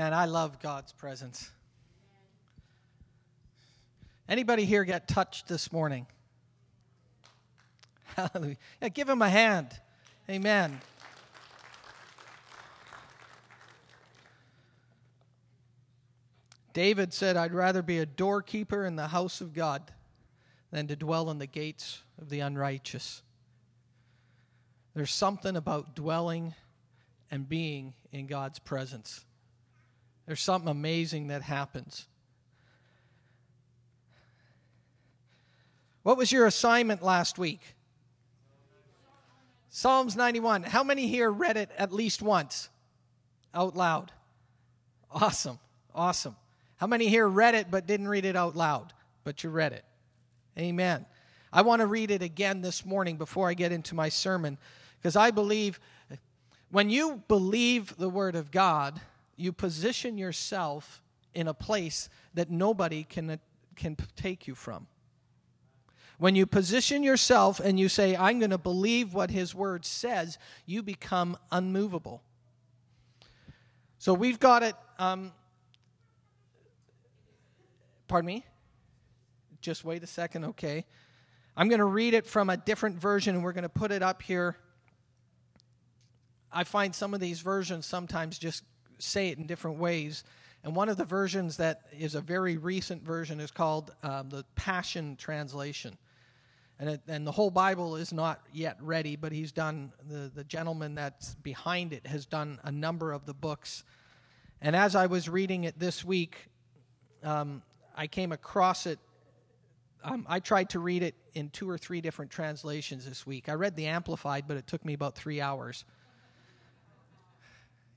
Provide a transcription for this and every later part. And I love God's presence. Anybody here get touched this morning? Hallelujah. Yeah, give him a hand. Amen. David said, I'd rather be a doorkeeper in the house of God than to dwell in the gates of the unrighteous. There's something about dwelling and being in God's presence. There's something amazing that happens. What was your assignment last week? Psalms 91. How many here read it at least once out loud? Awesome. Awesome. How many here read it but didn't read it out loud, but you read it? Amen. I want to read it again this morning before I get into my sermon, because I believe when you believe the Word of God, you position yourself in a place that nobody can take you from. When you position yourself and you say, I'm going to believe what His Word says, you become unmovable. So we've got it... Pardon me? Just wait a second, okay. I'm going to read it from a different version, and we're going to put it up here. I find some of these versions sometimes just say it in different ways. And one of the versions that is a very recent version is called the Passion Translation. And the whole Bible is not yet ready, but he's done, the gentleman that's behind it has done a number of the books. And as I was reading it this week, I came across it. I tried to read it in 2 or 3 different translations this week. I read the Amplified, but it took me about 3 hours.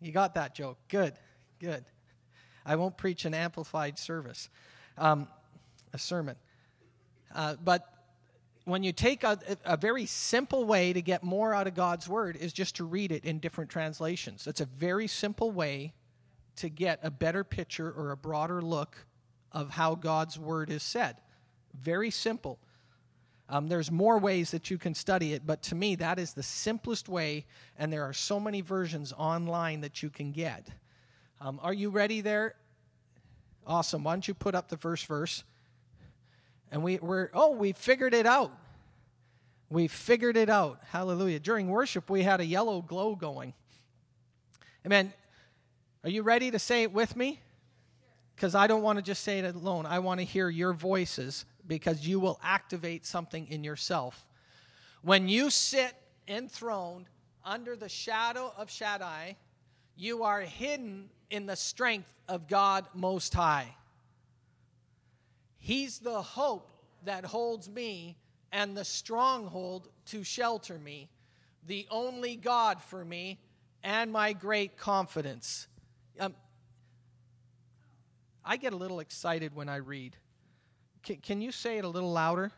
You got that joke. Good, good. I won't preach an Amplified service, a sermon. But when you take a very simple way to get more out of God's Word is just to read it in different translations. It's a very simple way to get a better picture or a broader look of how God's Word is said. Very simple. There's more ways that you can study it, but to me, that is the simplest way, and there are so many versions online that you can get. Are you ready there? Awesome. Why don't you put up the first verse? And we figured it out. We figured it out. Hallelujah. During worship, we had a yellow glow going. Amen. Are you ready to say it with me? Because I don't want to just say it alone. I want to hear your voices, because you will activate something in yourself. When you sit enthroned under the shadow of Shaddai, you are hidden in the strength of God Most High. He's the hope that holds me and the stronghold to shelter me, the only God for me and my great confidence. I get a little excited when I read. Can you say it a little louder?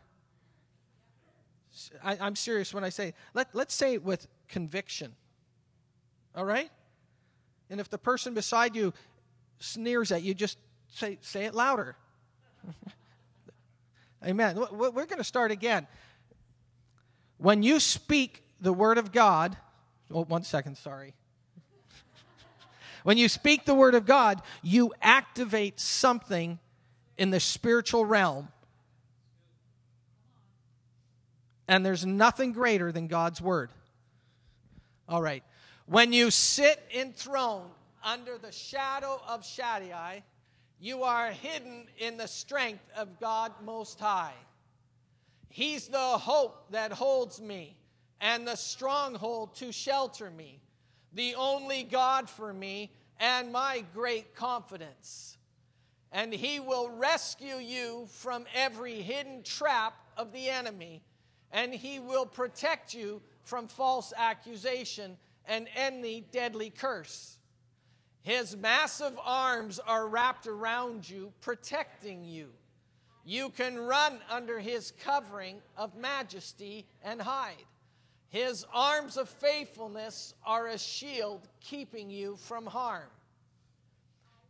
I'm serious when I say it. Let's say it with conviction. All right? And if the person beside you sneers at you, just say it louder. Amen. We're going to start again. When you speak the Word of God... Oh, one second, sorry. When you speak the Word of God, you activate something in the spiritual realm. And there's nothing greater than God's Word. All right. When you sit enthroned under the shadow of Shaddai, you are hidden in the strength of God Most High. He's the hope that holds me and the stronghold to shelter me, the only God for me and my great confidence. And He will rescue you from every hidden trap of the enemy, and He will protect you from false accusation and any deadly curse. His massive arms are wrapped around you, protecting you. You can run under His covering of majesty and hide. His arms of faithfulness are a shield keeping you from harm.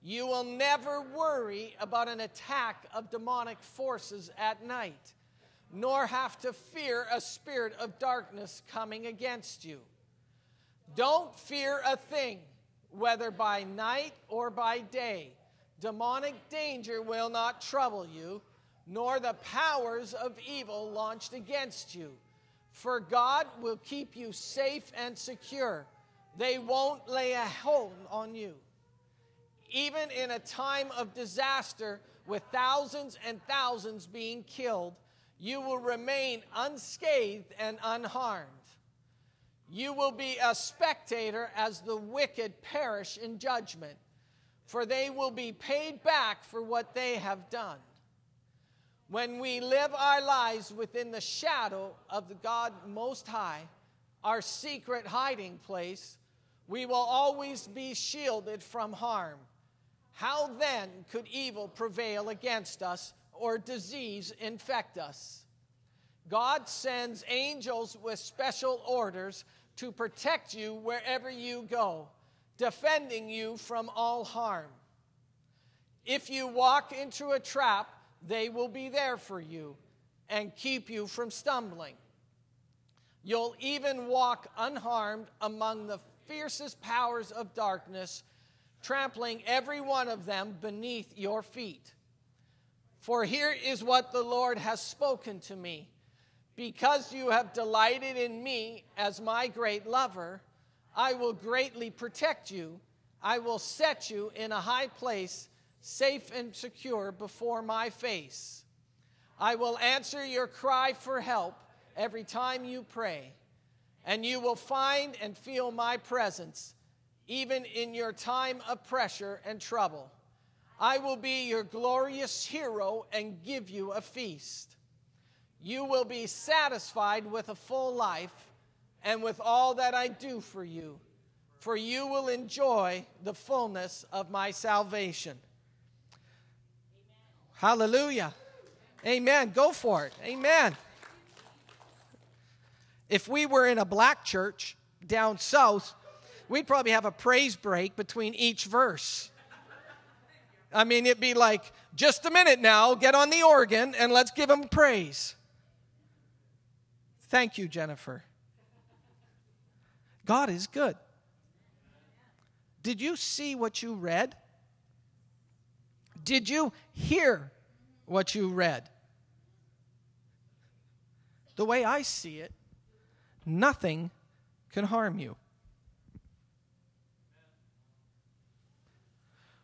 You will never worry about an attack of demonic forces at night, nor have to fear a spirit of darkness coming against you. Don't fear a thing, whether by night or by day. Demonic danger will not trouble you, nor the powers of evil launched against you. For God will keep you safe and secure. They won't lay a hold on you. Even in a time of disaster, with thousands and thousands being killed, you will remain unscathed and unharmed. You will be a spectator as the wicked perish in judgment, for they will be paid back for what they have done. When we live our lives within the shadow of the God Most High, our secret hiding place, we will always be shielded from harm. How then could evil prevail against us or disease infect us? God sends angels with special orders to protect you wherever you go, defending you from all harm. If you walk into a trap, they will be there for you and keep you from stumbling. You'll even walk unharmed among the fiercest powers of darkness, trampling every one of them beneath your feet. For here is what the Lord has spoken to me. Because you have delighted in me as my great lover, I will greatly protect you. I will set you in a high place, safe and secure before my face. I will answer your cry for help every time you pray, and you will find and feel my presence, even in your time of pressure and trouble. I will be your glorious hero and give you a feast. You will be satisfied with a full life and with all that I do for you, for you will enjoy the fullness of my salvation. Amen. Hallelujah. Amen. Go for it. Amen. If we were in a black church down south, we'd probably have a praise break between each verse. I mean, it'd be like, just a minute now, get on the organ and let's give them praise. Thank you, Jennifer. God is good. Did you see what you read? Did you hear what you read? The way I see it, nothing can harm you.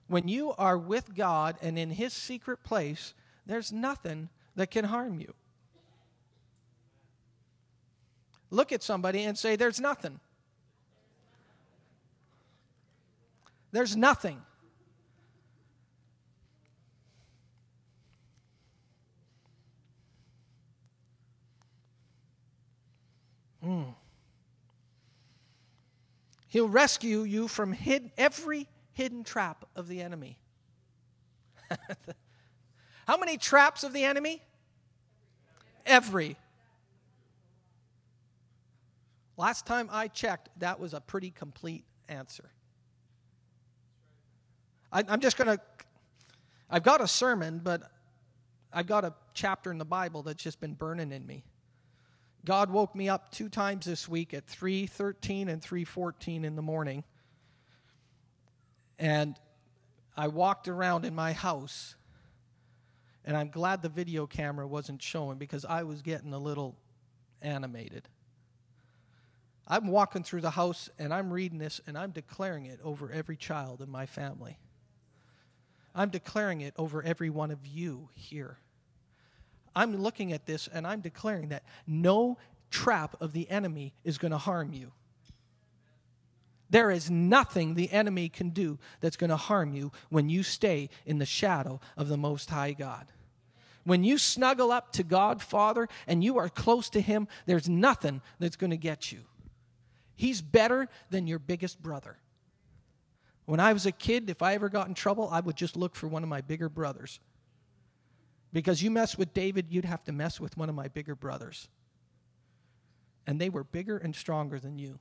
When you are with God and in His secret place, there's nothing that can harm you. Look at somebody and say, there's nothing. There's nothing. He'll rescue you from every hidden trap of the enemy. How many traps of the enemy? Every. Last time I checked, that was a pretty complete answer. I've got a sermon, but I've got a chapter in the Bible that's just been burning in me. God woke me up 2 times this week at 3:13 and 3:14 in the morning. And I walked around in my house, and I'm glad the video camera wasn't showing because I was getting a little animated. I'm walking through the house, and I'm reading this, and I'm declaring it over every child in my family. I'm declaring it over every one of you here. I'm looking at this, and I'm declaring that no trap of the enemy is going to harm you. There is nothing the enemy can do that's going to harm you when you stay in the shadow of the Most High God. When you snuggle up to God, Father, and you are close to Him, there's nothing that's going to get you. He's better than your biggest brother. When I was a kid, if I ever got in trouble, I would just look for one of my bigger brothers. Because you mess with David, you'd have to mess with one of my bigger brothers. And they were bigger and stronger than you.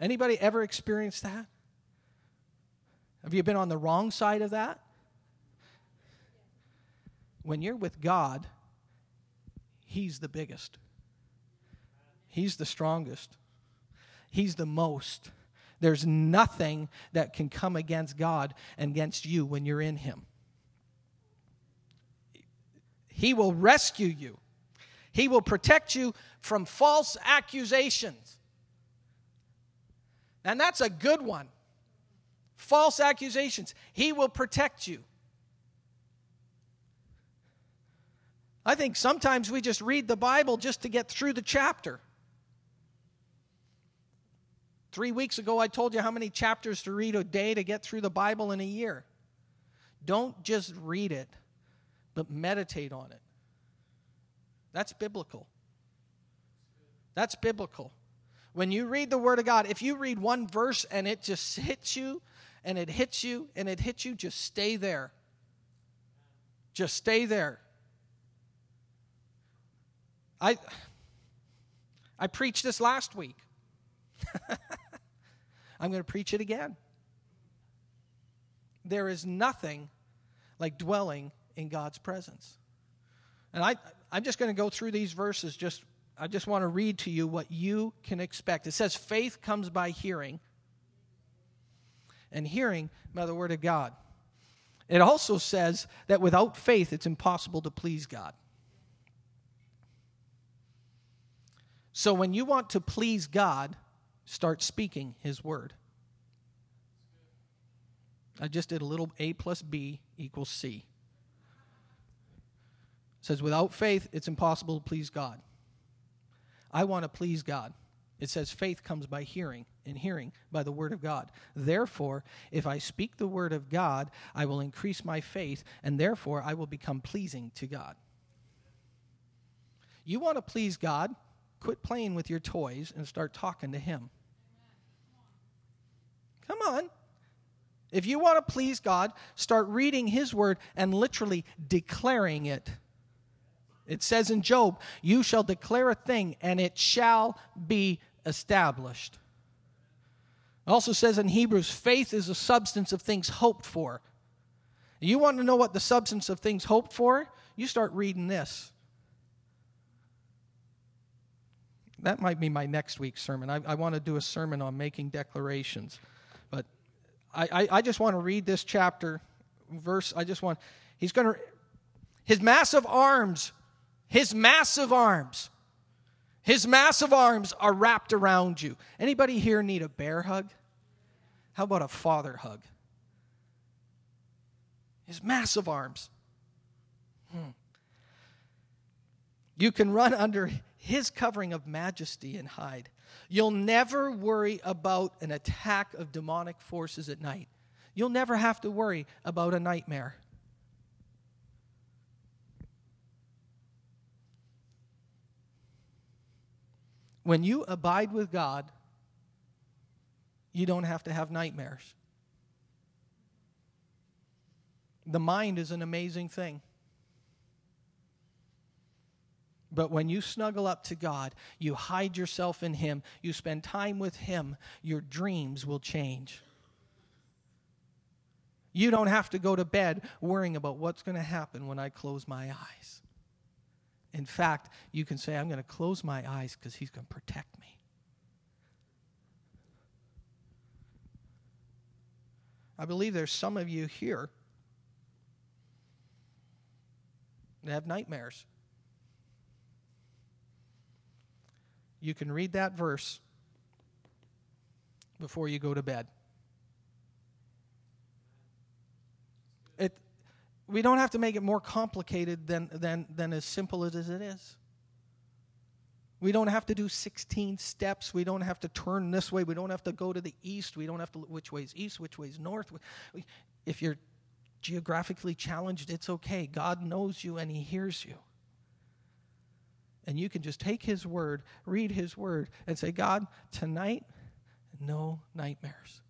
Anybody ever experienced that? Have you been on the wrong side of that? When you're with God, He's the biggest. He's the strongest. He's the most. There's nothing that can come against God and against you when you're in him. He will rescue you. He will protect you from false accusations. And that's a good one. False accusations. He will protect you. I think sometimes we just read the Bible just to get through the chapter. 3 weeks ago, I told you how many chapters to read a day to get through the Bible in a year. Don't just read it, but meditate on it. That's biblical. That's biblical. When you read the Word of God, if you read one verse and it just hits you, and it hits you, and it hits you, just stay there. Just stay there. I preached this last week. I'm going to preach it again. There is nothing like dwelling in God's presence. And I'm just going to go through these verses. I just want to read to you what you can expect. It says, faith comes by hearing, and hearing by the Word of God. It also says that without faith, it's impossible to please God. So when you want to please God, start speaking his word. I just did a little A plus B equals C. It says, without faith, it's impossible to please God. I want to please God. It says, faith comes by hearing, and hearing by the word of God. Therefore, if I speak the word of God, I will increase my faith, and therefore I will become pleasing to God. You want to please God? Quit playing with your toys and start talking to him. Come on. If you want to please God, start reading his word and literally declaring it. It says in Job, you shall declare a thing and it shall be established. It also says in Hebrews, faith is the substance of things hoped for. You want to know what the substance of things hoped for? You start reading this. That might be my next week's sermon. I want to do a sermon on making declarations. But I just want to read this chapter, verse. His massive arms, his massive arms are wrapped around you. Anybody here need a bear hug? How about a father hug? His massive arms. You can run under his covering of majesty and hide. You'll never worry about an attack of demonic forces at night. You'll never have to worry about a nightmare. When you abide with God, you don't have to have nightmares. The mind is an amazing thing. But when you snuggle up to God, you hide yourself in him, you spend time with him, your dreams will change. You don't have to go to bed worrying about what's going to happen when I close my eyes. In fact, you can say, I'm going to close my eyes because he's going to protect me. I believe there's some of you here that have nightmares. You can read that verse before you go to bed. We don't have to make it more complicated than as simple as it is. We don't have to do 16 steps. We don't have to turn this way. We don't have to go to the east. We don't have to look which way's east, which way's north. If you're geographically challenged, it's okay. God knows you and he hears you. And you can just take his word, read his word, and say, God, tonight, no nightmares.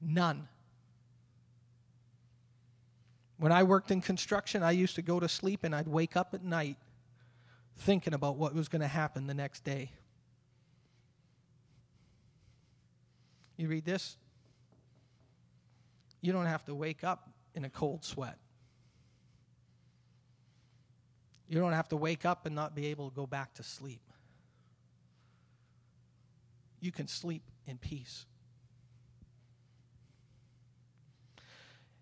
None. When I worked in construction, I used to go to sleep and I'd wake up at night thinking about what was going to happen the next day. You read this? You don't have to wake up in a cold sweat. You don't have to wake up and not be able to go back to sleep. you can sleep in peace.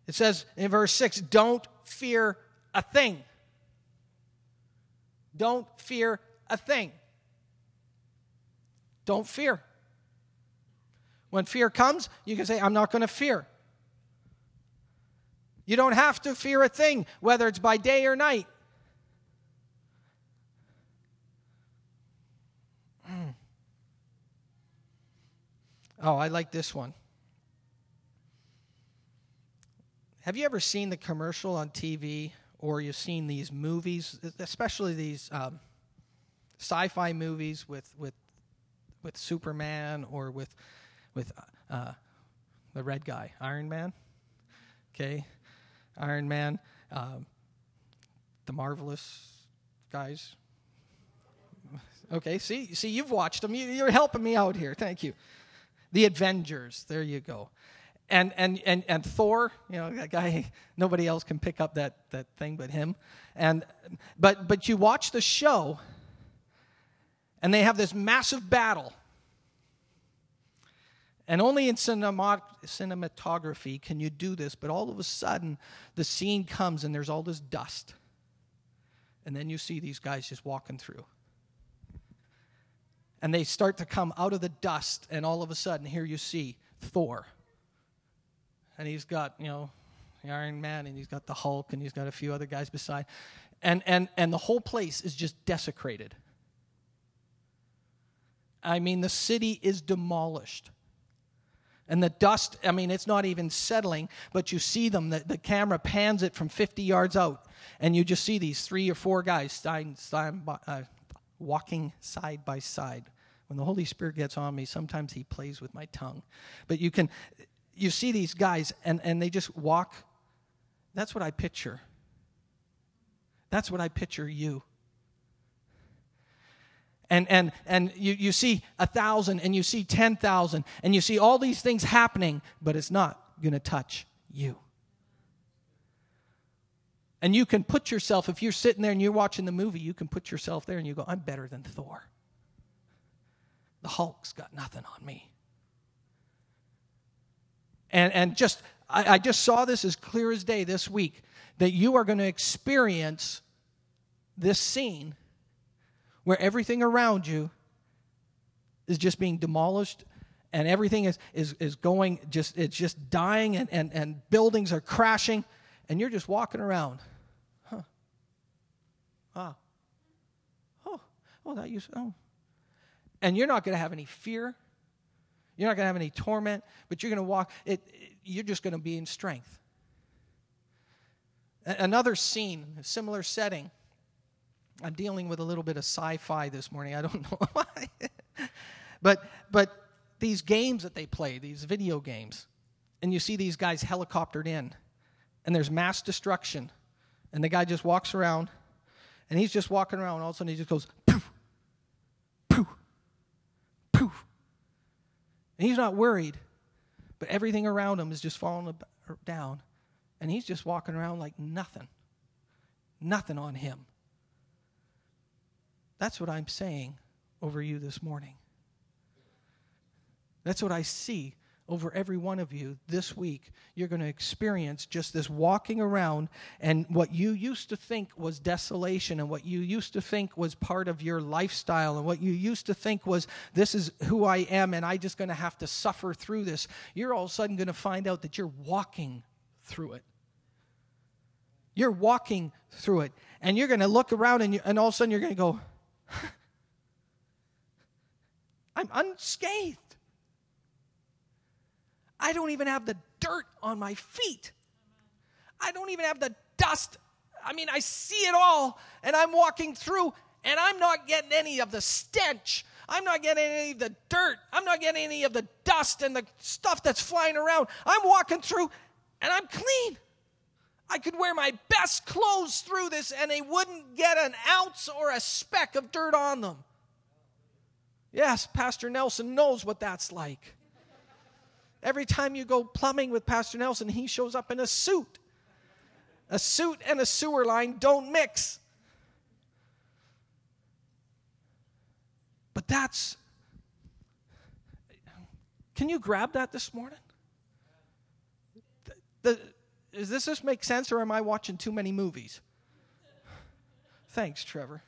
It says in verse 6, don't fear a thing. Don't fear a thing. Don't fear. When fear comes, you can say, I'm not going to fear. You don't have to fear a thing, whether it's by day or night. Oh, I like this one. Have you ever seen the commercial on TV, or you've seen these movies, especially these sci-fi movies with Superman or with the red guy, Iron Man? Okay, Iron Man, the Marvelous guys. Okay, see, you've watched them. You're helping me out here. Thank you. The Avengers. There you go. And Thor, you know, that guy, nobody else can pick up that thing but him. But you watch the show, and they have this massive battle. And only in cinematography can you do this, but all of a sudden, the scene comes, and there's all this dust. And then you see these guys just walking through. And they start to come out of the dust, and all of a sudden, here you see Thor. And he's got, you know, the Iron Man, and he's got the Hulk, and he's got a few other guys beside. And the whole place is just desecrated. I mean, the city is demolished. And the dust, I mean, it's not even settling, but you see them. The camera pans it from 50 yards out, and you just see these 3 or 4 guys walking side by side. When the Holy Spirit gets on me, sometimes he plays with my tongue. But you see these guys, and they just walk. That's what I picture. That's what I picture you. And you see 1,000, and you see 10,000, and you see all these things happening, but it's not going to touch you. And you can put yourself, if you're sitting there and you're watching the movie, you can put yourself there and you go, I'm better than Thor. The Hulk's got nothing on me. And just, I just saw this as clear as day this week, that you are going to experience this scene where everything around you is just being demolished, and everything is going, just it's just dying, and buildings are crashing, and you're just walking around. Huh. Ah. Oh. Oh, that you. Oh. And you're not going to have any fear. You're not going to have any torment, but you're going to walk. You're just going to be in strength. Another scene, a similar setting. I'm dealing with a little bit of sci-fi this morning. I don't know why. But these games that they play, these video games, and you see these guys helicoptered in, and there's mass destruction, and the guy just walks around, and he's just walking around, and all of a sudden he just goes, poof, poof, poof. And he's not worried, but everything around him is just falling down, and he's just walking around like nothing. Nothing on him. That's what I'm saying over you this morning. That's what I see over every one of you this week. You're going to experience just this walking around, and what you used to think was desolation, and what you used to think was part of your lifestyle, and what you used to think was, this is who I am, and I'm just going to have to suffer through this. You're all of a sudden going to find out that you're walking through it. You're walking through it, and you're going to look around, and all of a sudden you're going to go, I'm unscathed. I don't even have the dirt on my feet. I don't even have the dust. I mean, I see it all, and I'm walking through, and I'm not getting any of the stench. I'm not getting any of the dirt. I'm not getting any of the dust and the stuff that's flying around. I'm walking through, and I'm clean. I could wear my best clothes through this, and they wouldn't get an ounce or a speck of dirt on them. Yes, Pastor Nelson knows what that's like. Every time you go plumbing with Pastor Nelson, he shows up in a suit. A suit and a sewer line don't mix. But that's Can you grab that this morning? Does this make sense, or am I watching too many movies? Thanks, Trevor.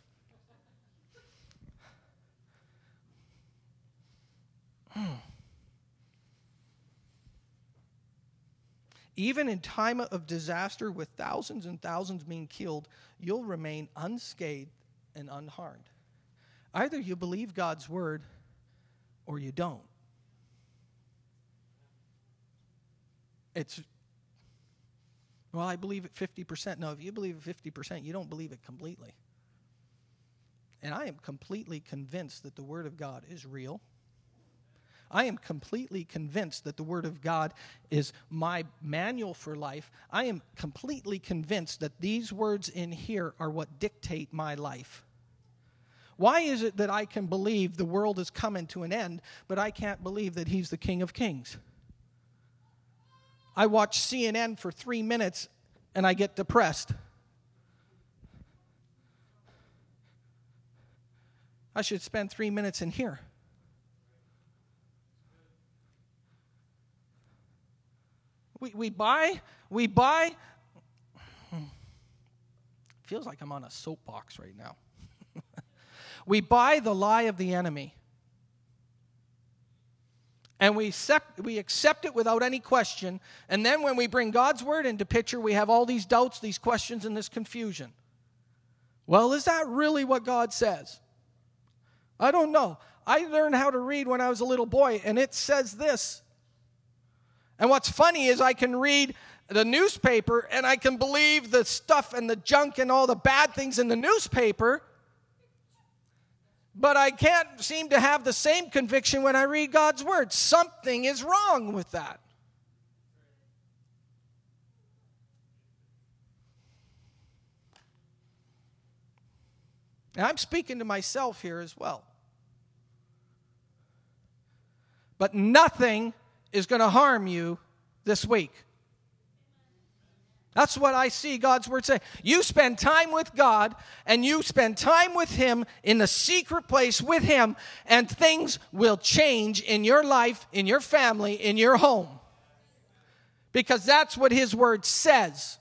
Even in time of disaster, with thousands and thousands being killed, you'll remain unscathed and unharmed. Either you believe God's word or you don't. It's, well, I believe it 50%. No, if you believe it 50%, you don't believe it completely. And I am completely convinced that the word of God is real. I am completely convinced that the word of God is my manual for life. I am completely convinced that these words in here are what dictate my life. Why is it that I can believe the world is coming to an end, but I can't believe that he's the King of Kings? I watch CNN for 3 minutes and I get depressed. I should spend 3 minutes in here. We buy. Feels like I'm on a soapbox right now. We buy the lie of the enemy. And we accept it without any question. And then when we bring God's word into picture, we have all these doubts, these questions, and this confusion. Well, is that really what God says? I don't know. I learned how to read when I was a little boy, and it says this. And what's funny is I can read the newspaper and I can believe the stuff and the junk and all the bad things in the newspaper, but I can't seem to have the same conviction when I read God's word. Something is wrong with that. And I'm speaking to myself here as well. But nothing is going to harm you this week. That's what I see God's word say. You spend time with God, and you spend time with him in the secret place with him, and things will change in your life, in your family, in your home. Because that's what his word says.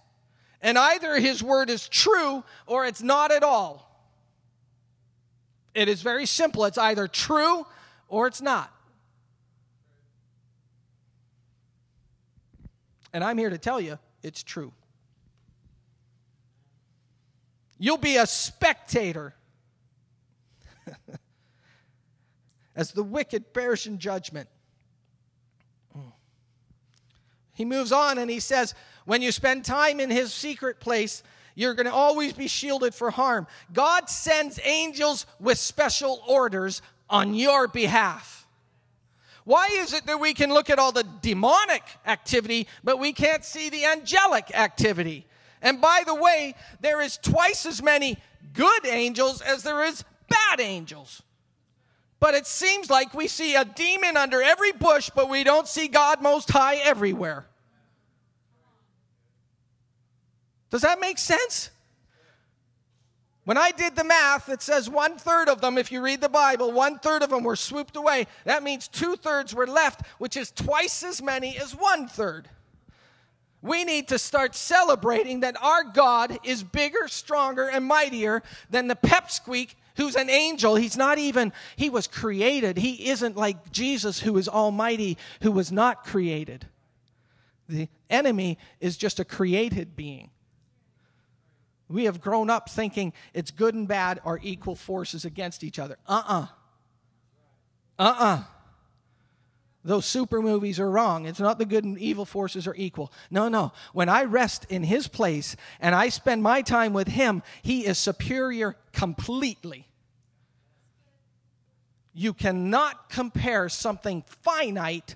And either his word is true or it's not at all. It is very simple. It's either true or it's not. And I'm here to tell you, it's true. You'll be a spectator as the wicked perish in judgment. He moves on and he says, when you spend time in his secret place, you're going to always be shielded from harm. God sends angels with special orders on your behalf. Why is it that we can look at all the demonic activity, but we can't see the angelic activity? And by the way, there is twice as many good angels as there is bad angels. But it seems like we see a demon under every bush, but we don't see God Most High everywhere. Does that make sense? When I did the math, it says 1/3 of them, if you read the Bible, 1/3 of them were swooped away. That means 2/3 were left, which is twice as many as 1/3. We need to start celebrating that our God is bigger, stronger, and mightier than the pipsqueak who's an angel. He's not even, he was created. He isn't like Jesus, who is almighty, who was not created. The enemy is just a created being. We have grown up thinking it's good and bad are equal forces against each other. Those super movies are wrong. It's not the good and evil forces are equal. No. When I rest in his place and I spend my time with him, he is superior completely. You cannot compare something finite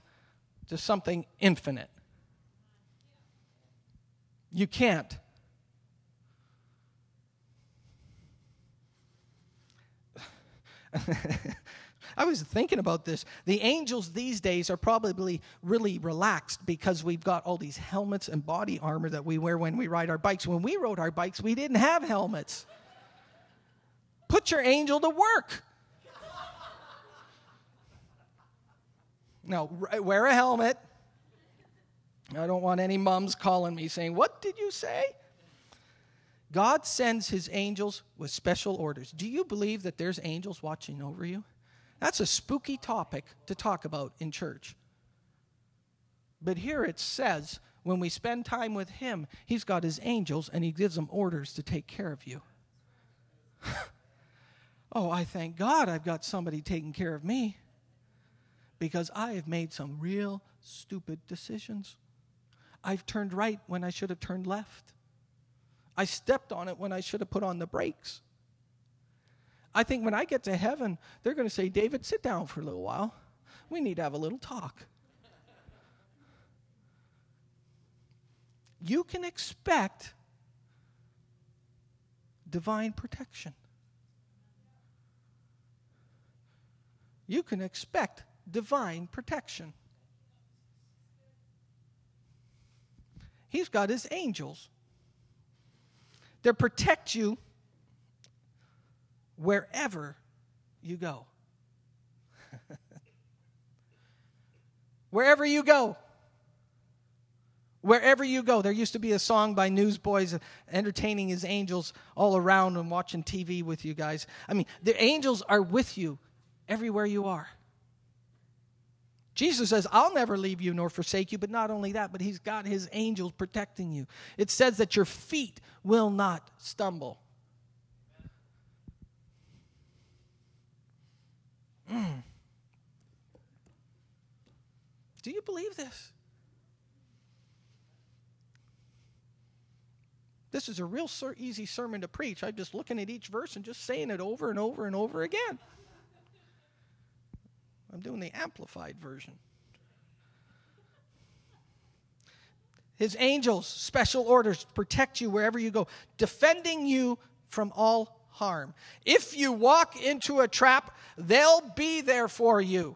to something infinite. You can't. I was thinking about this. The angels these days are probably really relaxed because we've got all these helmets and body armor that we wear when we ride our bikes. When we rode our bikes, we didn't have helmets. Put your angel to work. No, wear a helmet. I don't want any mums calling me saying, what did you say? God sends his angels with special orders. Do you believe that there's angels watching over you? That's a spooky topic to talk about in church. But here it says, when we spend time with him, he's got his angels and he gives them orders to take care of you. Oh, I thank God I've got somebody taking care of me, because I have made some real stupid decisions. I've turned right when I should have turned left. I stepped on it when I should have put on the brakes. I think when I get to heaven, they're going to say, David, sit down for a little while. We need to have a little talk. You can expect divine protection. You can expect divine protection. He's got his angels. They protect you wherever you go. Wherever you go. Wherever you go. There used to be a song by Newsboys entertaining his angels all around and watching TV with you guys. I mean, the angels are with you everywhere you are. Jesus says, I'll never leave you nor forsake you. But not only that, but he's got his angels protecting you. It says that your feet will not stumble. Do you believe this? This is a real easy sermon to preach. I'm just looking at each verse and just saying it over and over and over again. I'm doing the Amplified version. His angels, special orders, protect you wherever you go, defending you from all harm. If you walk into a trap, they'll be there for you.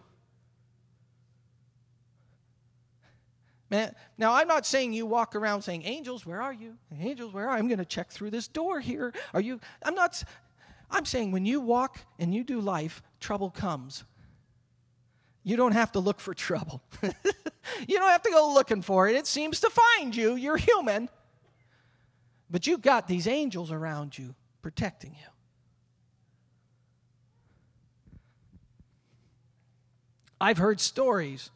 Man, now, I'm not saying you walk around saying, angels, where are you? Angels, where are you? I'm going to check through this door here. Are you? I'm saying when you walk and you do life, trouble comes. You don't have to look for trouble. You don't have to go looking for it. It seems to find you. You're human. But you've got these angels around you protecting you. I've heard stories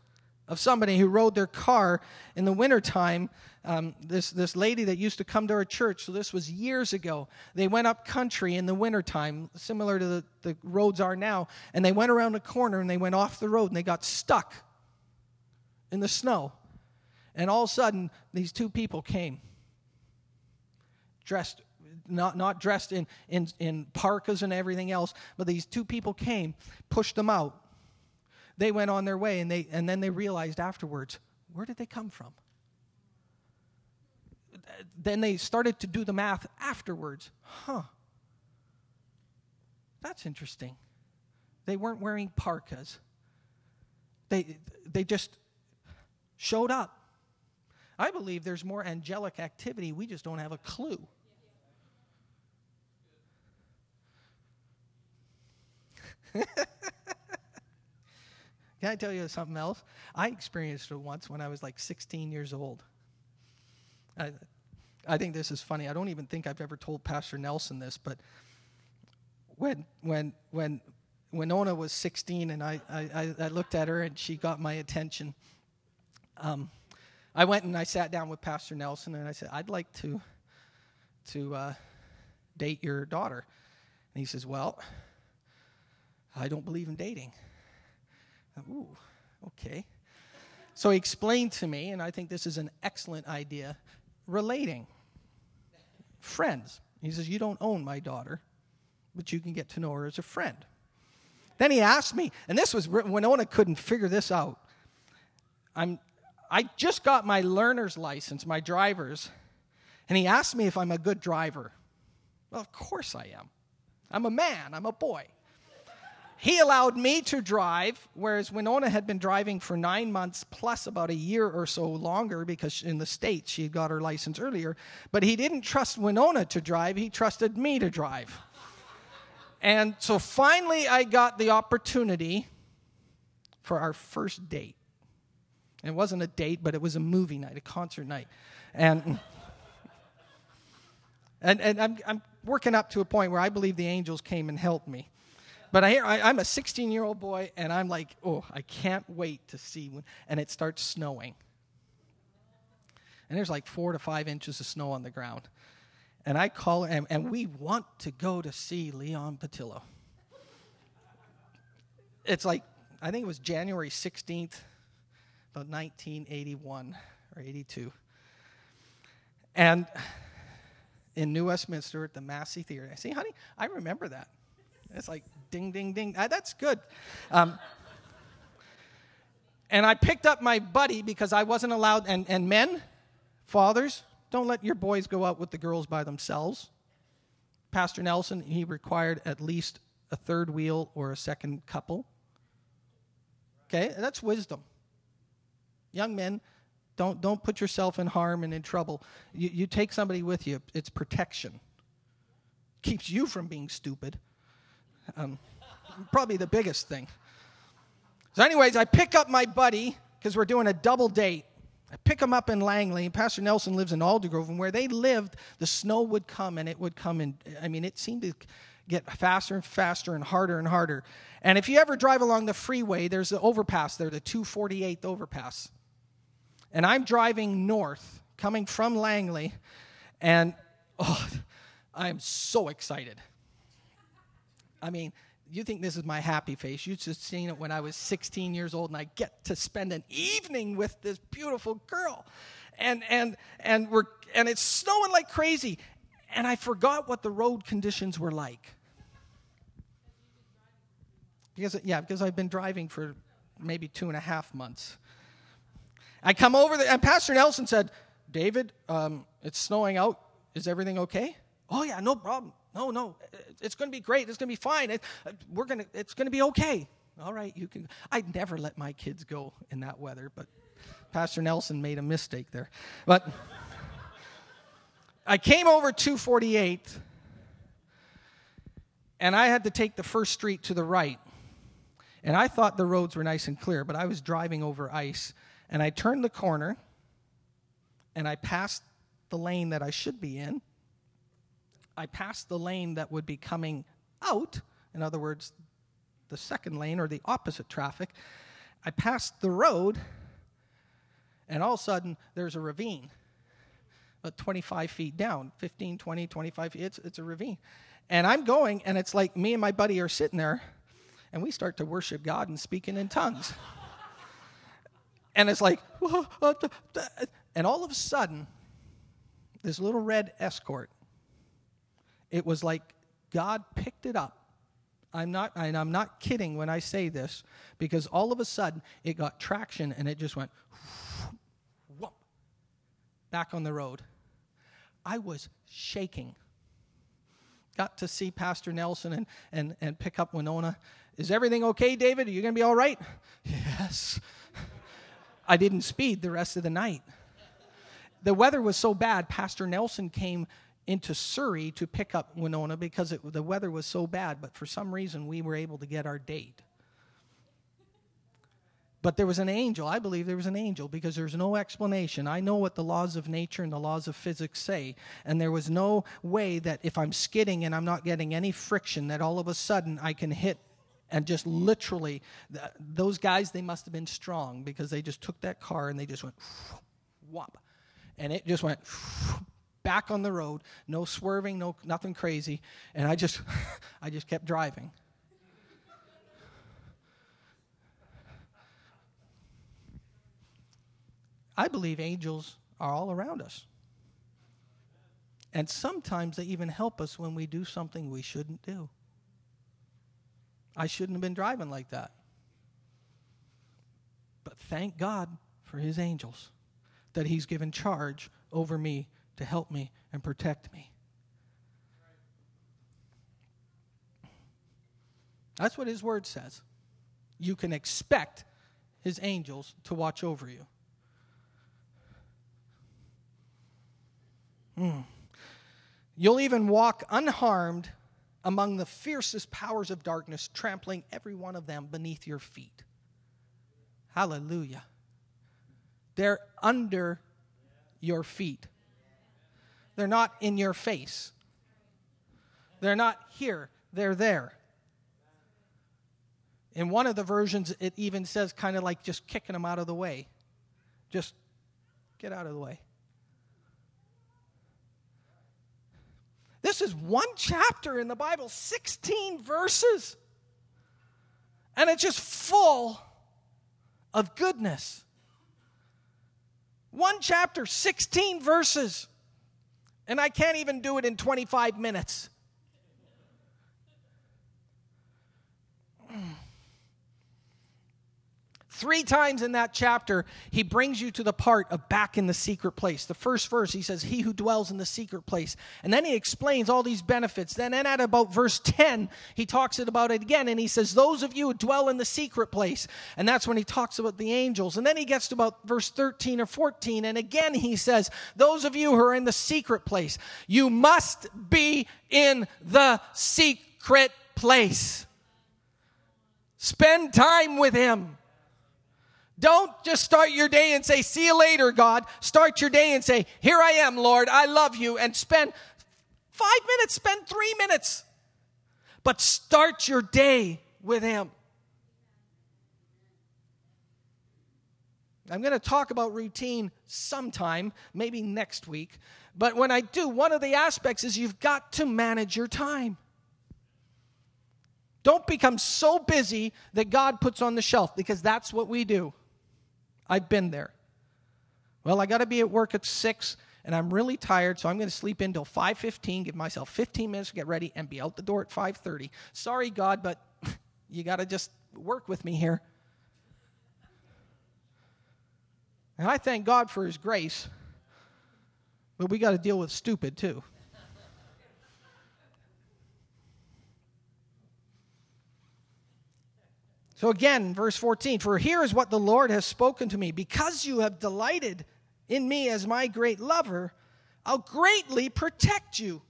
of somebody who rode their car in the wintertime. This lady that used to come to our church, so this was years ago, they went up country in the wintertime, similar to the roads are now, and they went around a corner and they went off the road and they got stuck in the snow. And all of a sudden, these two people came, dressed, not dressed in parkas and everything else, but these two people came, pushed them out. They went on their way, and then they realized afterwards, where did they come from? Then they started to do the math afterwards. Huh. That's interesting. They weren't wearing parkas. They just showed up. I believe there's more angelic activity. We just don't have a clue. Can I tell you something else? I experienced it once when I was like 16 years old. I think this is funny. I don't even think I've ever told Pastor Nelson this, but when Winona was 16 and I looked at her and she got my attention, I went and I sat down with Pastor Nelson and I said, I'd like to date your daughter. And he says, well, I don't believe in dating. Ooh, okay. So he explained to me, and I think this is an excellent idea, relating. Friends. He says, you don't own my daughter, but you can get to know her as a friend. Then he asked me, and this was, Winona couldn't figure this out. I just got my learner's license, my driver's, and he asked me if I'm a good driver. Well, of course I am. I'm a man. I'm a boy. He allowed me to drive, whereas Winona had been driving for 9 months plus about a year or so longer, because in the States she had got her license earlier. But he didn't trust Winona to drive. He trusted me to drive. And so finally I got the opportunity for our first date. It wasn't a date, but it was a movie night, a concert night. And I'm working up to a point where I believe the angels came and helped me. But I'm a 16-year-old boy, and I'm like, oh, I can't wait to see when. And it starts snowing. And there's like 4 to 5 inches of snow on the ground. And I call her, and we want to go to see Leon Patillo. It's like, I think it was January 16th of 1981 or 82. And in New Westminster at the Massey Theater. I say, honey, I remember that. It's like, ding, ding, ding. That's good. And I picked up my buddy because I wasn't allowed, and men, fathers, don't let your boys go out with the girls by themselves. Pastor Nelson, he required at least a third wheel or a second couple. Okay, and that's wisdom. Young men, don't put yourself in harm and in trouble. You take somebody with you. It's protection. Keeps you from being stupid. Probably the biggest thing. So anyways, I pick up my buddy because we're doing a double date. I pick him up in Langley, and Pastor Nelson lives in Aldergrove, and where they lived, the snow would come, and it would come in. I mean, it seemed to get faster and faster and harder and harder. And if you ever drive along the freeway, there's the overpass there, the 248 overpass. And I'm driving north, coming from Langley, and oh, I am so excited. I mean, you think this is my happy face. You should have seen it when I was 16 years old, and I get to spend an evening with this beautiful girl. And it's snowing like crazy. And I forgot what the road conditions were like. Because I've been driving for maybe 2.5 months. I come over there, and Pastor Nelson said, David, it's snowing out. Is everything okay? Oh, yeah, no problem. No, it's going to be great. It's going to be fine. It's going to be okay. All right, you can. I'd never let my kids go in that weather, but Pastor Nelson made a mistake there. But I came over 248, and I had to take the first street to the right. And I thought the roads were nice and clear, but I was driving over ice, and I turned the corner, and I passed the lane that I should be in. I passed the lane that would be coming out, in other words, the second lane or the opposite traffic. I passed the road, and all of a sudden, there's a ravine, about 25 feet down, 15, 20, 25 feet. It's a ravine. And I'm going, and it's like me and my buddy are sitting there, and we start to worship God and speaking in tongues. And it's like, and all of a sudden, this little red Escort, it was like God picked it up. I'm not kidding when I say this, because all of a sudden it got traction and it just went whoop, back on the road. I was shaking. Got to see Pastor Nelson and pick up Winona. Is everything okay, David? Are you going to be all right? Yes. I didn't speed the rest of the night. The weather was so bad, Pastor Nelson came into Surrey to pick up Winona because the weather was so bad, but for some reason we were able to get our date. But there was an angel. I believe there was an angel because there's no explanation. I know what the laws of nature and the laws of physics say, and there was no way that if I'm skidding and I'm not getting any friction that all of a sudden I can hit and just literally, those guys, they must have been strong because they just took that car and they just went whop, and it just went back on the road, no swerving, no nothing crazy, and I just kept driving. I believe angels are all around us. And sometimes they even help us when we do something we shouldn't do. I shouldn't have been driving like that. But thank God for his angels that he's given charge over me to help me and protect me. That's what his word says. You can expect his angels to watch over you. You'll even walk unharmed among the fiercest powers of darkness, trampling every one of them beneath your feet. Hallelujah. They're under your feet. They're not in your face. They're not here. They're there. In one of the versions, it even says kind of like just kicking them out of the way. Just get out of the way. This is one chapter in the Bible, 16 verses. And it's just full of goodness. One chapter, 16 verses. And I can't even do it in 25 minutes. Three times in that chapter, he brings you to the part of back in the secret place. The first verse, he says, he who dwells in the secret place. And then he explains all these benefits. Then at about verse 10, he talks about it again. And he says, those of you who dwell in the secret place. And that's when he talks about the angels. And then he gets to about verse 13 or 14. And again, he says, those of you who are in the secret place, you must be in the secret place. Spend time with him. Don't just start your day and say, see you later, God. Start your day and say, here I am, Lord, I love you. And spend 5 minutes, spend 3 minutes. But start your day with him. I'm going to talk about routine sometime, maybe next week. But when I do, one of the aspects is you've got to manage your time. Don't become so busy that God puts on the shelf, because that's what we do. I've been there. Well, I got to be at work at 6, and I'm really tired, so I'm going to sleep in till 5:15, give myself 15 minutes to get ready, and be out the door at 5:30. Sorry, God, but you got to just work with me here. And I thank God for his grace, but we got to deal with stupid too. So again, verse 14, for here is what the Lord has spoken to me. Because you have delighted in me as my great lover, I'll greatly protect you.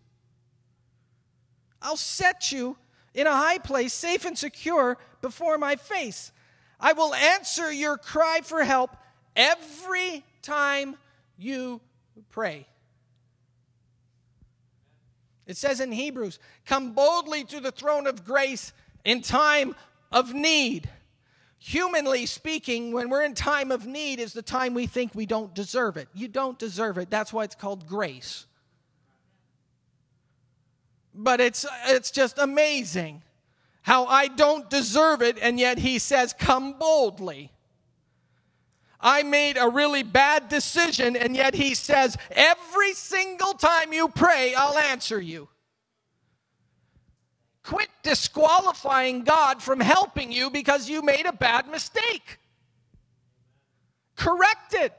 I'll set you in a high place, safe and secure before my face. I will answer your cry for help every time you pray. It says in Hebrews, come boldly to the throne of grace in time of need. Humanly speaking, when we're in time of need is the time we think we don't deserve it. You don't deserve it. That's why it's called grace. But it's just amazing how I don't deserve it, and yet he says, come boldly. I made a really bad decision, and yet he says, every single time you pray, I'll answer you. Quit disqualifying God from helping you because you made a bad mistake. Correct it.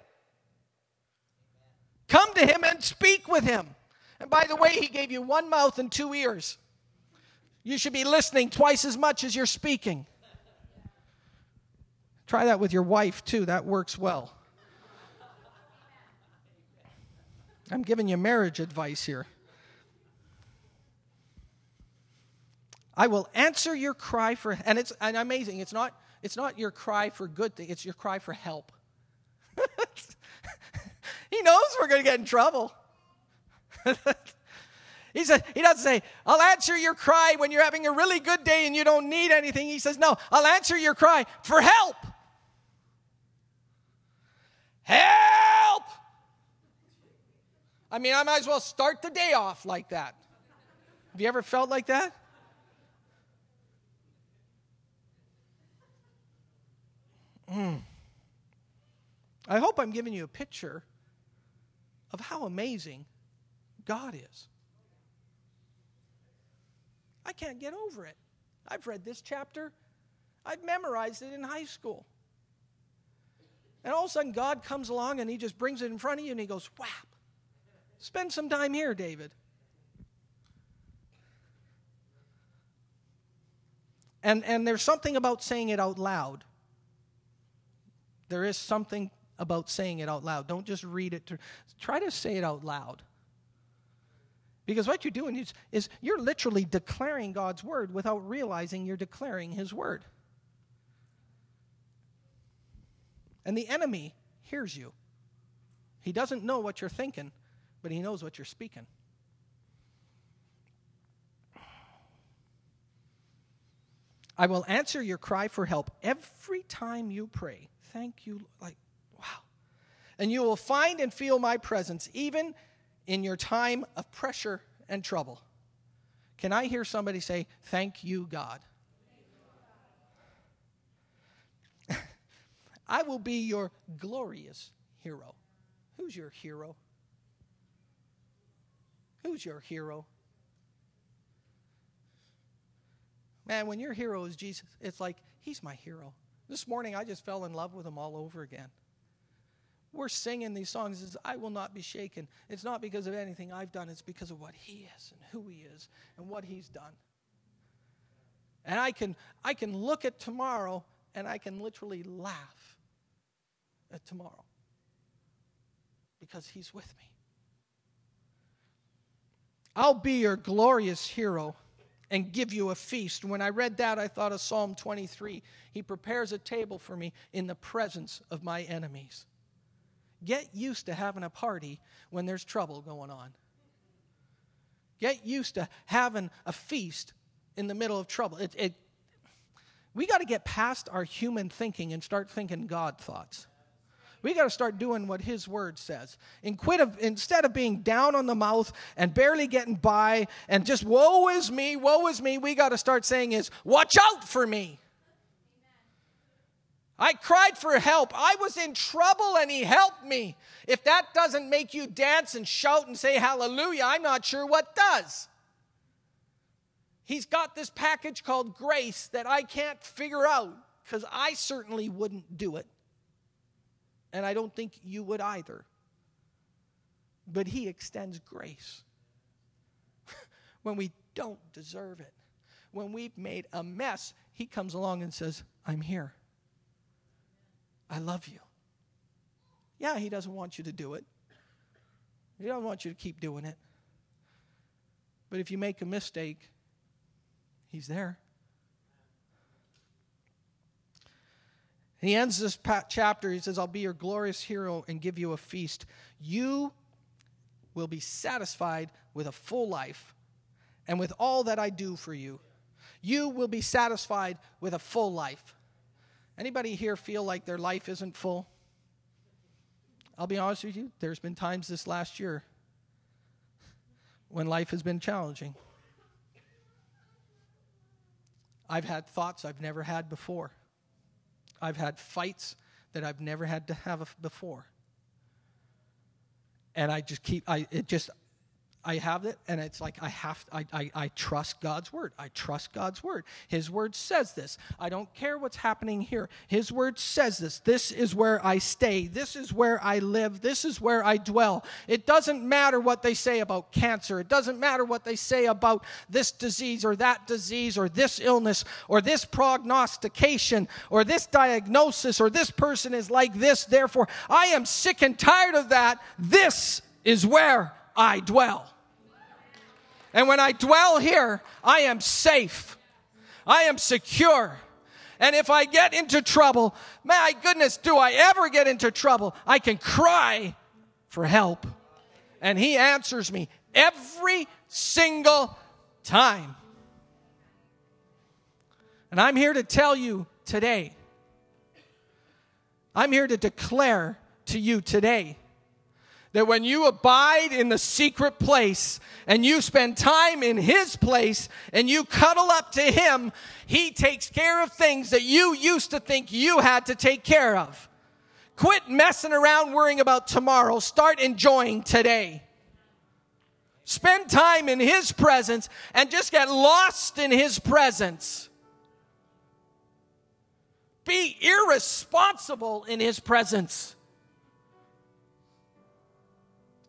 Come to him and speak with him. And by the way, he gave you one mouth and 2 ears. You should be listening twice as much as you're speaking. Try that with your wife too. That works well. I'm giving you marriage advice here. I will answer your cry for, and it's and amazing. It's not your cry for good thing. It's your cry for help. He knows we're going to get in trouble. He doesn't say, I'll answer your cry when you're having a really good day and you don't need anything. He says, no, I'll answer your cry for help. Help! I mean, I might as well start the day off like that. Have you ever felt like that? I hope I'm giving you a picture of how amazing God is. I can't get over it. I've read this chapter. I've memorized it in high school. And all of a sudden God comes along and he just brings it in front of you and he goes, whap. Spend some time here, David. And there's something about saying it out loud. There is something about saying it out loud. Don't just read it. Try to say it out loud. Because what you're doing is you're literally declaring God's word without realizing you're declaring his word. And the enemy hears you. He doesn't know what you're thinking, but he knows what you're speaking. I will answer your cry for help every time you pray. Thank you. Like, wow. And you will find and feel my presence even in your time of pressure and trouble. Can I hear somebody say, thank you, God? Thank you, God. I will be your glorious hero. Who's your hero? Who's your hero? Man, when your hero is Jesus, it's like, he's my hero. This morning, I just fell in love with him all over again. We're singing these songs. It's, I will not be shaken. It's not because of anything I've done. It's because of what he is and who he is and what he's done. And I can look at tomorrow, and I can literally laugh at tomorrow because he's with me. I'll be your glorious hero and give you a feast. When I read that, I thought of Psalm 23. He prepares a table for me in the presence of my enemies. Get used to having a party when there's trouble going on. Get used to having a feast in the middle of trouble. We got to get past our human thinking and start thinking God thoughts. We got to start doing what his word says. Instead of being down on the mouth and barely getting by and just, woe is me, we got to start saying is, watch out for me. Amen. I cried for help. I was in trouble and he helped me. If that doesn't make you dance and shout and say hallelujah, I'm not sure what does. He's got this package called grace that I can't figure out because I certainly wouldn't do it. And I don't think you would either. But he extends grace. When we don't deserve it. When we've made a mess, he comes along and says, I'm here. I love you. Yeah, he doesn't want you to do it. He doesn't want you to keep doing it. But if you make a mistake, he's there. He ends this chapter, he says, I'll be your glorious hero and give you a feast. You will be satisfied with a full life and with all that I do for you. You will be satisfied with a full life. Anybody here feel like their life isn't full? I'll be honest with you, there's been times this last year when life has been challenging. I've had thoughts I've never had before. I've had fights that I've never had to have before. And I just keep, I have it, and it's like I trust God's word. I trust God's word. His word says this. I don't care what's happening here. His word says this. This is where I stay. This is where I live. This is where I dwell. It doesn't matter what they say about cancer. It doesn't matter what they say about this disease or that disease or this illness or this prognostication or this diagnosis or this person is like this. Therefore, I am sick and tired of that. This is where I dwell. And when I dwell here, I am safe. I am secure. And if I get into trouble, my goodness, do I ever get into trouble? I can cry for help. And he answers me every single time. And I'm here to tell you today. I'm here to declare to you today that when you abide in the secret place and you spend time in his place and you cuddle up to him, he takes care of things that you used to think you had to take care of. Quit messing around worrying about tomorrow. Start enjoying today. Spend time in his presence and just get lost in his presence. Be irresponsible in his presence.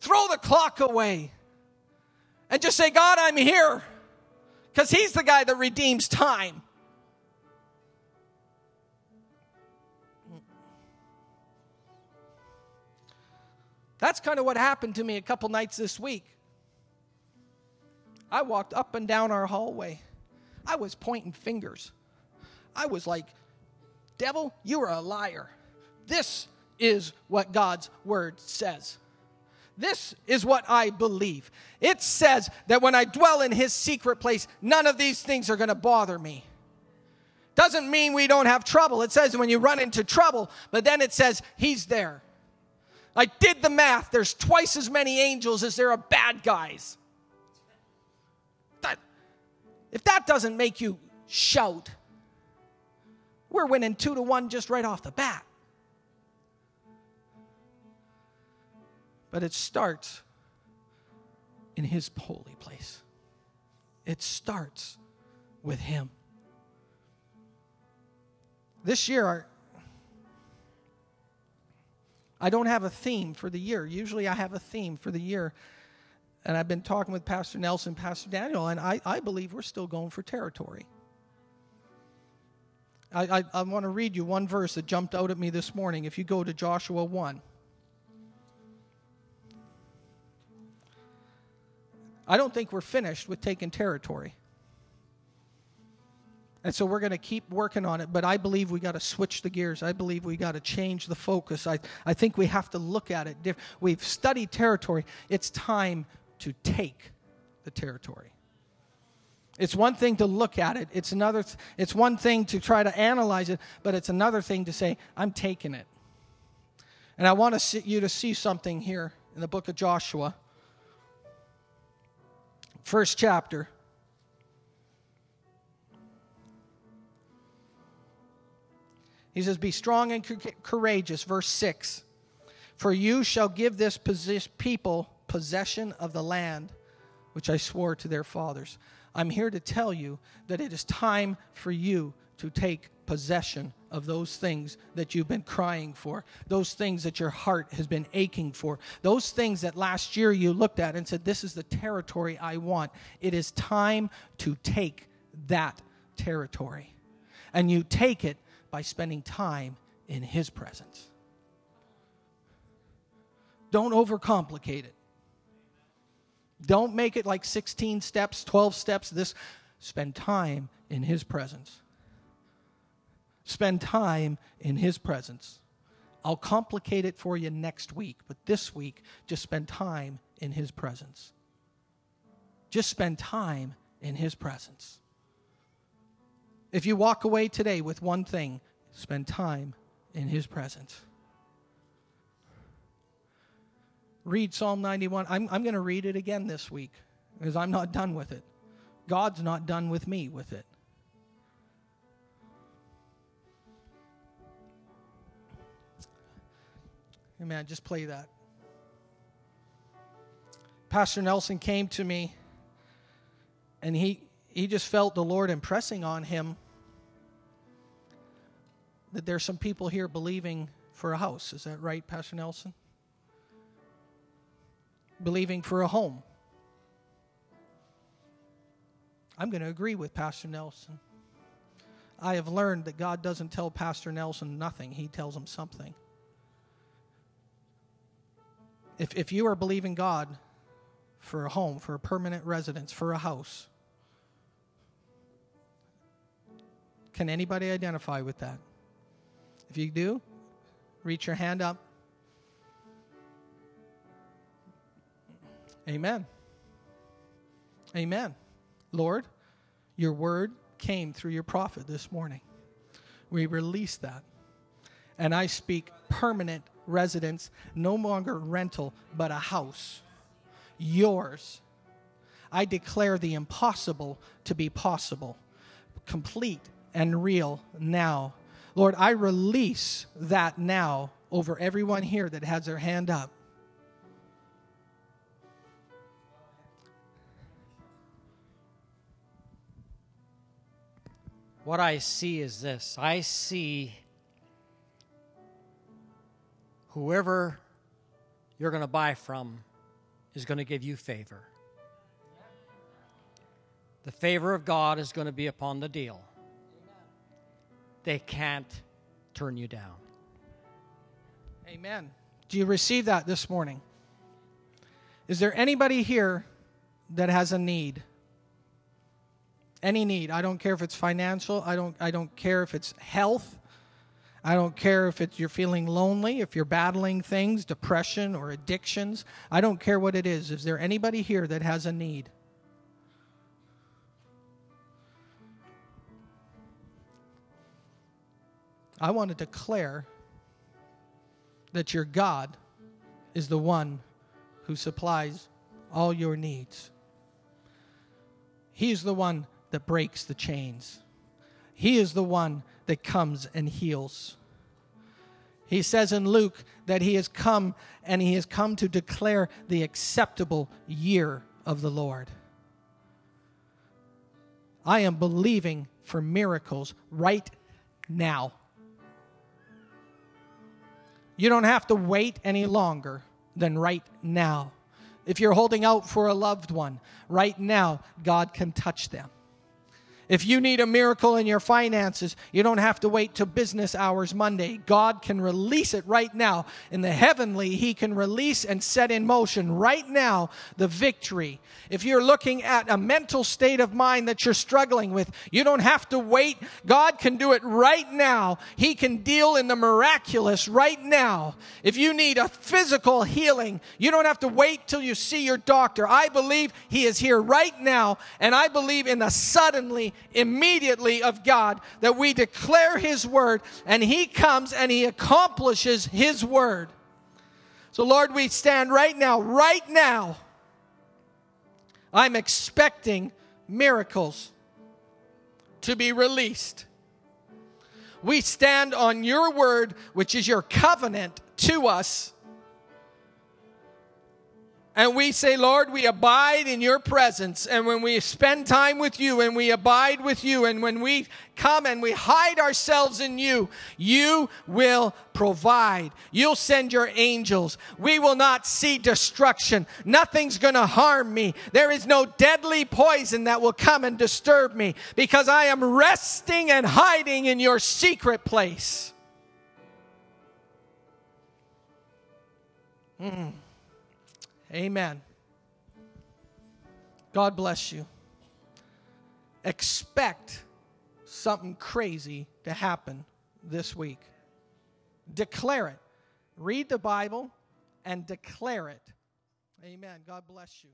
Throw the clock away and just say, God, I'm here, because he's the guy that redeems time. That's kind of what happened to me a couple nights this week. I walked up and down our hallway. I was pointing fingers. I was like, devil, you are a liar. This is what God's word says. This is what I believe. It says that when I dwell in his secret place, none of these things are going to bother me. Doesn't mean we don't have trouble. It says when you run into trouble, but then it says he's there. I did the math. There's twice as many angels as there are bad guys. If that doesn't make you shout, we're winning 2-1 just right off the bat. But it starts in his holy place. It starts with him. This year, I don't have a theme for the year. Usually I have a theme for the year. And I've been talking with Pastor Nelson, Pastor Daniel, and I believe we're still going for territory. I want to read you one verse that jumped out at me this morning. If you go to Joshua 1. I don't think we're finished with taking territory. And so we're going to keep working on it, but I believe we got to switch the gears. I believe we got to change the focus. I think we have to look at it different. We've studied territory. It's time to take the territory. It's one thing to look at it. It's another. It's one thing to try to analyze it, but it's another thing to say, I'm taking it. And I want you to see something here in the book of Joshua. First chapter. He says, be strong and courageous, verse 6. For you shall give this people possession of the land, which I swore to their fathers. I'm here to tell you that it is time for you to take possession of those things that you've been crying for, those things that your heart has been aching for, those things that last year you looked at and said, this is the territory I want. It is time to take that territory. And you take it by spending time in his presence. Don't overcomplicate it. Don't make it like 16 steps, 12 steps. This, spend time in his presence. Spend time in his presence. I'll complicate it for you next week, but this week, just spend time in his presence. Just spend time in his presence. If you walk away today with one thing, spend time in his presence. Read Psalm 91. I'm going to read it again this week because I'm not done with it. God's not done with me with it. Hey man, just play that. Pastor Nelson came to me and he just felt the Lord impressing on him that there's some people here believing for a house. Is that right, Pastor Nelson? Believing for a home. I'm going to agree with Pastor Nelson. I have learned that God doesn't tell Pastor Nelson nothing. He tells him something. If you are believing God for a home, for a permanent residence, for a house, can anybody identify with that? If you do, reach your hand up. Amen. Amen. Lord, your word came through your prophet this morning. We release that. And I speak permanent residence, no longer rental, but a house. Yours. I declare the impossible to be possible. Complete and real now. Lord, I release that now over everyone here that has their hand up. What I see is this. I see whoever you're going to buy from is going to give you favor. The favor of God is going to be upon the deal. They can't turn you down. Amen. Do you receive that this morning? Is there anybody here that has a need? Any need. I don't care if it's financial. I don't care if it's health. I don't care if you're feeling lonely, if you're battling things, depression or addictions. I don't care what it is. Is there anybody here that has a need? I want to declare that your God is the one who supplies all your needs. He is the one that breaks the chains. He is the one that comes and heals. He says in Luke that he has come to declare the acceptable year of the Lord. I am believing for miracles right now. You don't have to wait any longer than right now. If you're holding out for a loved one, right now, God can touch them. If you need a miracle in your finances, you don't have to wait till business hours Monday. God can release it right now. In the heavenly, He can release and set in motion right now the victory. If you're looking at a mental state of mind that you're struggling with, you don't have to wait. God can do it right now. He can deal in the miraculous right now. If you need a physical healing, you don't have to wait till you see your doctor. I believe He is here right now, and I believe in the suddenly, immediately of God, that we declare His word, and He comes and He accomplishes His word. So Lord, we stand right now. I'm expecting miracles to be released. We stand on your word, which is your covenant to us. And we say, Lord, we abide in your presence. And when we spend time with you and we abide with you, and when we come and we hide ourselves in you, you will provide. You'll send your angels. We will not see destruction. Nothing's going to harm me. There is no deadly poison that will come and disturb me, because I am resting and hiding in your secret place. Amen. God bless you. Expect something crazy to happen this week. Declare it. Read the Bible and declare it. Amen. God bless you.